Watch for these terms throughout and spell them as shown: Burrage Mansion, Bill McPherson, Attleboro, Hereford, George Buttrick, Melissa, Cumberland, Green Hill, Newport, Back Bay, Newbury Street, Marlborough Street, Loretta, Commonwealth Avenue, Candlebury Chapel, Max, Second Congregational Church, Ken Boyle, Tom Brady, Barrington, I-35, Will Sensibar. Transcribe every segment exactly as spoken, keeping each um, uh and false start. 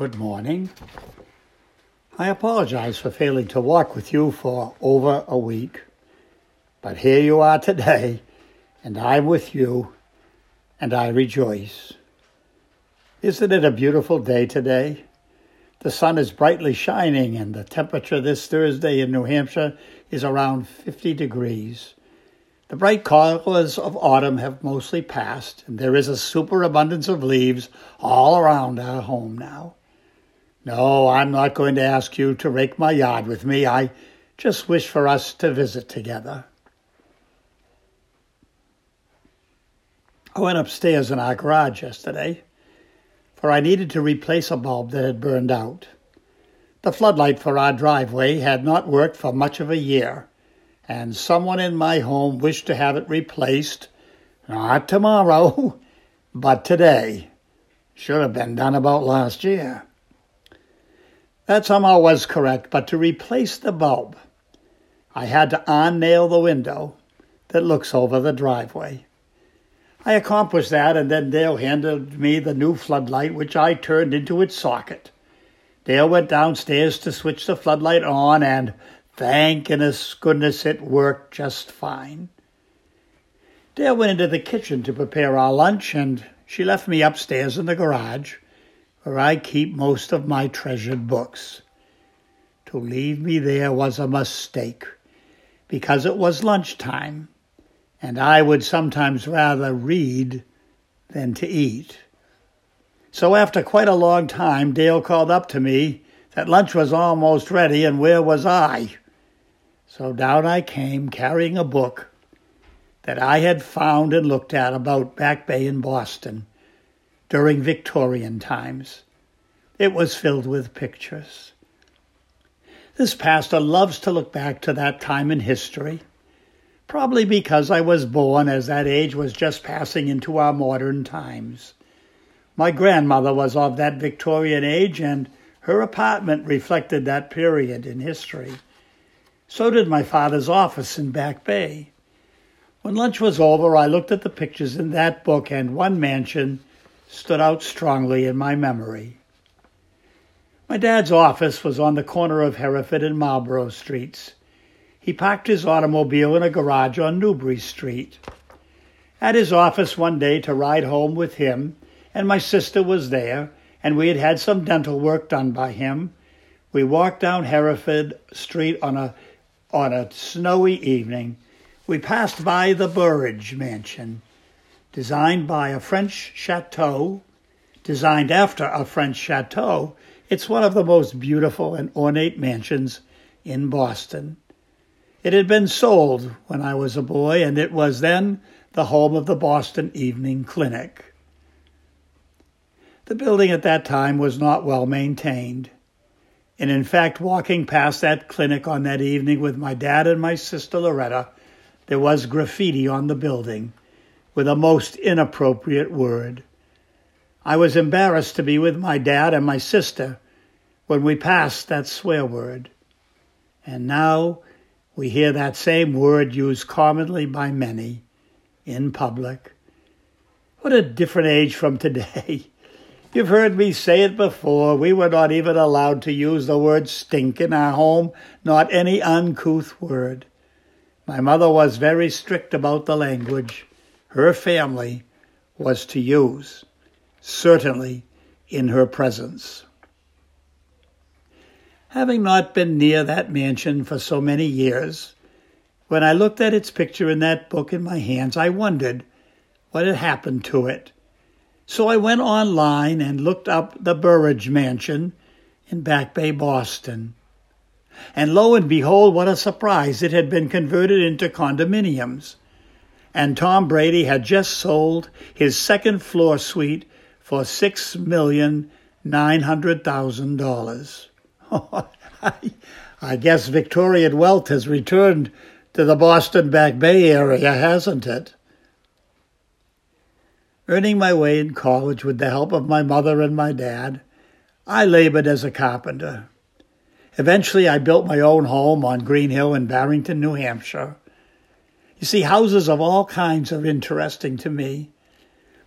Good morning. I apologize for failing to walk with you for over a week, but here you are today, and I'm with you, and I rejoice. Isn't it a beautiful day today? The sun is brightly shining, and the temperature this Thursday in New Hampshire is around fifty degrees. The bright colors of autumn have mostly passed, and there is a superabundance of leaves all around our home now. No, I'm not going to ask you to rake my yard with me. I just wish for us to visit together. I went upstairs in our garage yesterday, for I needed to replace a bulb that had burned out. The floodlight for our driveway had not worked for much of a year, and someone in my home wished to have it replaced, not tomorrow, but today. Should have been done about last year. That somehow was correct, but to replace the bulb, I had to unnail the window that looks over the driveway. I accomplished that, and then Dale handed me the new floodlight, which I turned into its socket. Dale went downstairs to switch the floodlight on, and thank goodness it worked just fine. Dale went into the kitchen to prepare our lunch, and she left me upstairs in the garage, where I keep most of my treasured books. To leave me there was a mistake, because it was lunchtime, and I would sometimes rather read than to eat. So after quite a long time, Dale called up to me that lunch was almost ready, and where was I? So down I came, carrying a book that I had found and looked at about Back Bay in Boston during Victorian times. It was filled with pictures. This pastor loves to look back to that time in history, probably because I was born as that age was just passing into our modern times. My grandmother was of that Victorian age, and her apartment reflected that period in history. So did my father's office in Back Bay. When lunch was over, I looked at the pictures in that book, and one mansion stood out strongly in my memory. My dad's office was on the corner of Hereford and Marlborough Streets. He parked his automobile in a garage on Newbury Street. At his office one day to ride home with him, and my sister was there, and we had had some dental work done by him, we walked down Hereford Street on a On a snowy evening. We passed by the Burrage Mansion, designed by a French chateau, designed after a French chateau. It's one of the most beautiful and ornate mansions in Boston. It had been sold when I was a boy, and it was then the home of the Boston Evening Clinic. The building at that time was not well maintained. And in fact, walking past that clinic on that evening with my dad and my sister Loretta, there was graffiti on the building with a most inappropriate word. I was embarrassed to be with my dad and my sister when we passed that swear word. And now we hear that same word used commonly by many in public. What a different age from today. You've heard me say it before. We were not even allowed to use the word stink in our home, not any uncouth word. My mother was very strict about the language her family was to use, certainly in her presence. Having not been near that mansion for so many years, when I looked at its picture in that book in my hands, I wondered what had happened to it. So I went online and looked up the Burrage Mansion in Back Bay, Boston. And lo and behold, what a surprise, it had been converted into condominiums. And Tom Brady had just sold his second floor suite for six million nine hundred thousand dollars. Oh, I, I guess Victorian wealth has returned to the Boston Back Bay area, hasn't it? Earning my way in college with the help of my mother and my dad, I labored as a carpenter. Eventually, I built my own home on Green Hill in Barrington, New Hampshire. You see, houses of all kinds are interesting to me.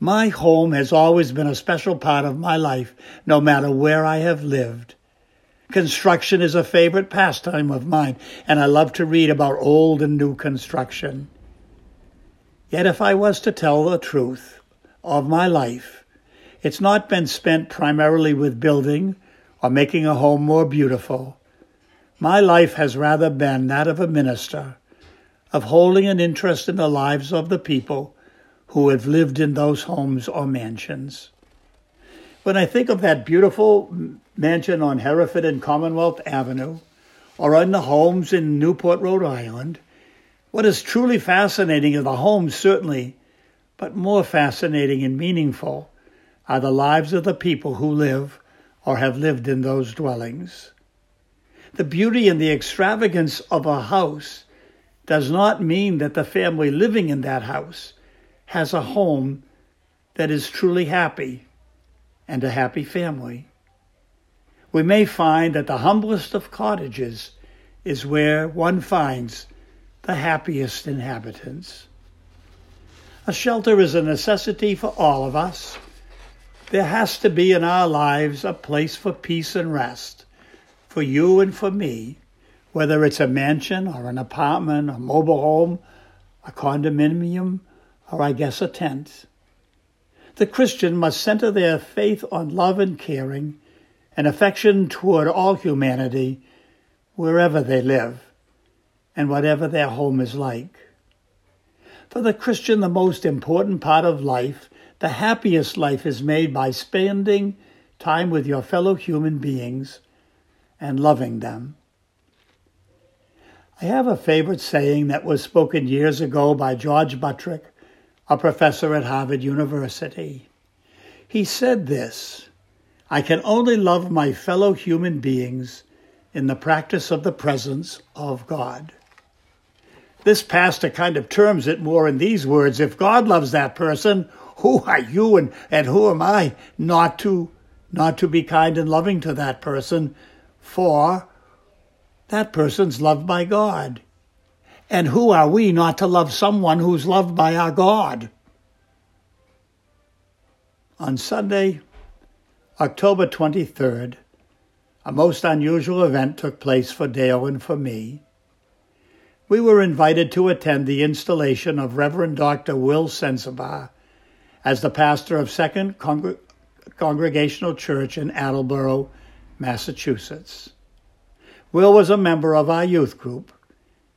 My home has always been a special part of my life, no matter where I have lived. Construction is a favorite pastime of mine, and I love to read about old and new construction. Yet if I was to tell the truth of my life, it's not been spent primarily with building or making a home more beautiful. My life has rather been that of a minister, of holding an interest in the lives of the people who have lived in those homes or mansions. When I think of that beautiful mansion on Hereford and Commonwealth Avenue, or on the homes in Newport, Rhode Island, what is truly fascinating are the homes, certainly, but more fascinating and meaningful are the lives of the people who live or have lived in those dwellings. The beauty and the extravagance of a house does not mean that the family living in that house has a home that is truly happy and a happy family. We may find that the humblest of cottages is where one finds the happiest inhabitants. A shelter is a necessity for all of us. There has to be in our lives a place for peace and rest, for you and for me, whether it's a mansion or an apartment, a mobile home, a condominium, or I guess a tent. The Christian must center their faith on love and caring and affection toward all humanity wherever they live and whatever their home is like. For the Christian, the most important part of life, the happiest life, is made by spending time with your fellow human beings and loving them. I have a favorite saying that was spoken years ago by George Buttrick, a professor at Harvard University. He said this: "I can only love my fellow human beings in the practice of the presence of God." This pastor kind of terms it more in these words: if God loves that person, who are you and, and who am I not to, not to be kind and loving to that person? For that person's loved by God. And who are we not to love someone who's loved by our God? On Sunday, October twenty-third, a most unusual event took place for Dale and for me. We were invited to attend the installation of Reverend Doctor Will Sensibar as the pastor of Second Cong- Congregational Church in Attleboro, Massachusetts. Will was a member of our youth group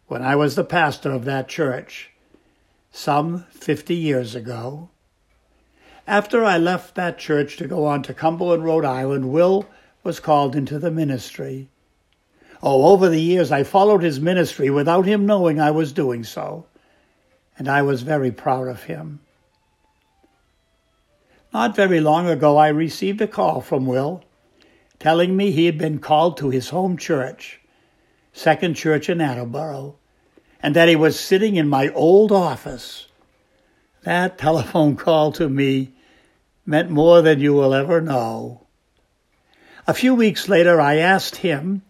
when I was the pastor of that church, some fifty years ago. After I left that church to go on to Cumberland, Rhode Island, Will was called into the ministry. Oh, over the years, I followed his ministry without him knowing I was doing so, and I was very proud of him. Not very long ago, I received a call from Will telling me he had been called to his home church, Second Church in Attleboro, and that he was sitting in my old office. That telephone call to me meant more than you will ever know. A few weeks later, I asked him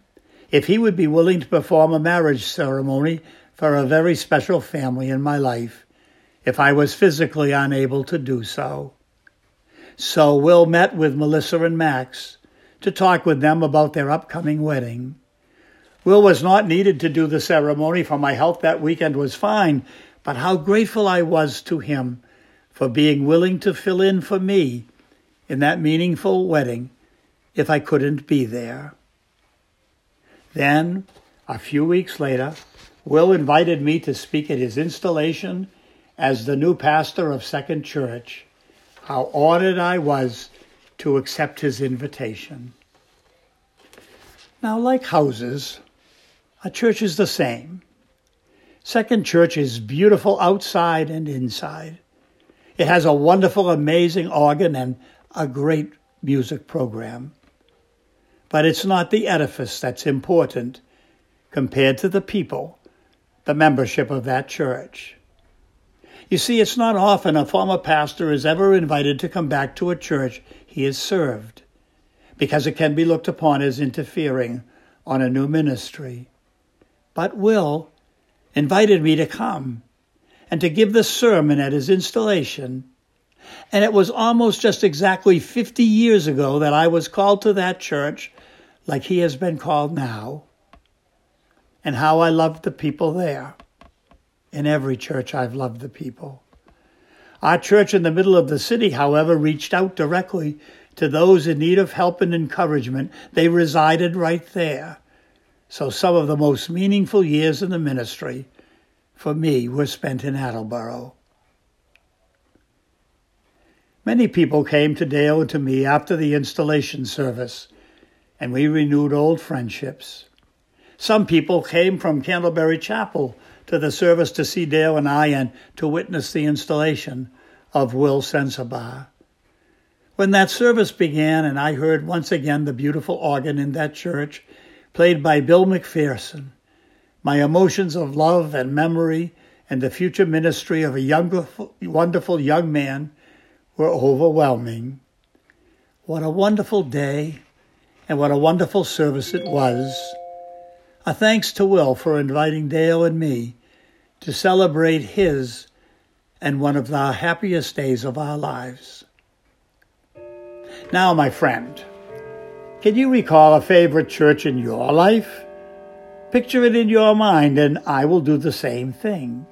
if he would be willing to perform a marriage ceremony for a very special family in my life if I was physically unable to do so. So Will met with Melissa and Max to talk with them about their upcoming wedding. Will was not needed to do the ceremony, for my health that weekend was fine, but how grateful I was to him for being willing to fill in for me in that meaningful wedding if I couldn't be there. Then, a few weeks later, Will invited me to speak at his installation as the new pastor of Second Church. How honored I was to accept his invitation. Now, like houses, a church is the same. Second Church is beautiful outside and inside. It has a wonderful, amazing organ and a great music program. But it's not the edifice that's important compared to the people, the membership of that church. You see, it's not often a former pastor is ever invited to come back to a church he has served, because it can be looked upon as interfering on a new ministry. But Will invited me to come and to give the sermon at his installation, And it was almost just exactly fifty years ago that I was called to that church, like he has been called now, and how I loved the people there. In every church, I've loved the people. Our church in the middle of the city, however, reached out directly to those in need of help and encouragement. They resided right there. So some of the most meaningful years in the ministry for me were spent in Attleboro. Many people came to Dale and to me after the installation service, and we renewed old friendships. Some people came from Candlebury Chapel to the service to see Dale and I and to witness the installation of Will Sensibar. When that service began and I heard once again the beautiful organ in that church, played by Bill McPherson, my emotions of love and memory and the future ministry of a younger, wonderful young man were overwhelming. What a wonderful day and what a wonderful service it was. A thanks to Will for inviting Dale and me to celebrate his and one of the happiest days of our lives. Now, my friend, can you recall a favorite church in your life? Picture it in your mind, and I will do the same thing.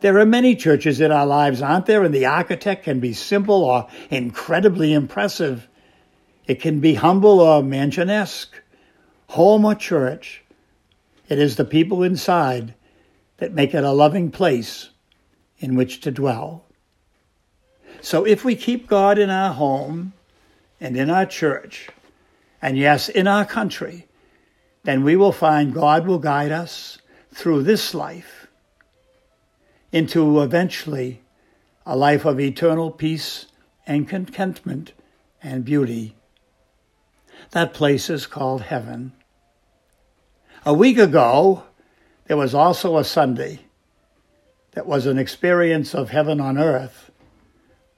There are many churches in our lives, aren't there? And the architect can be simple or incredibly impressive. It can be humble or mansion-esque, home or church. It is the people inside that make it a loving place in which to dwell. So if we keep God in our home and in our church, and yes, in our country, then we will find God will guide us through this life into eventually a life of eternal peace and contentment and beauty. That place is called heaven. A week ago, there was also a Sunday that was an experience of heaven on earth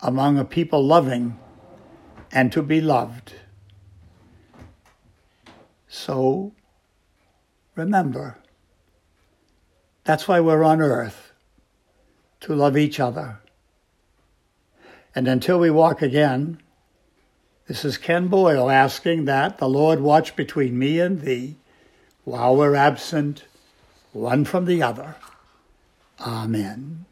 among a people loving and to be loved. So, remember, that's why we're on earth, to love each other. And until we walk again, this is Ken Boyle asking that the Lord watch between me and thee, while we're absent, one from the other. Amen.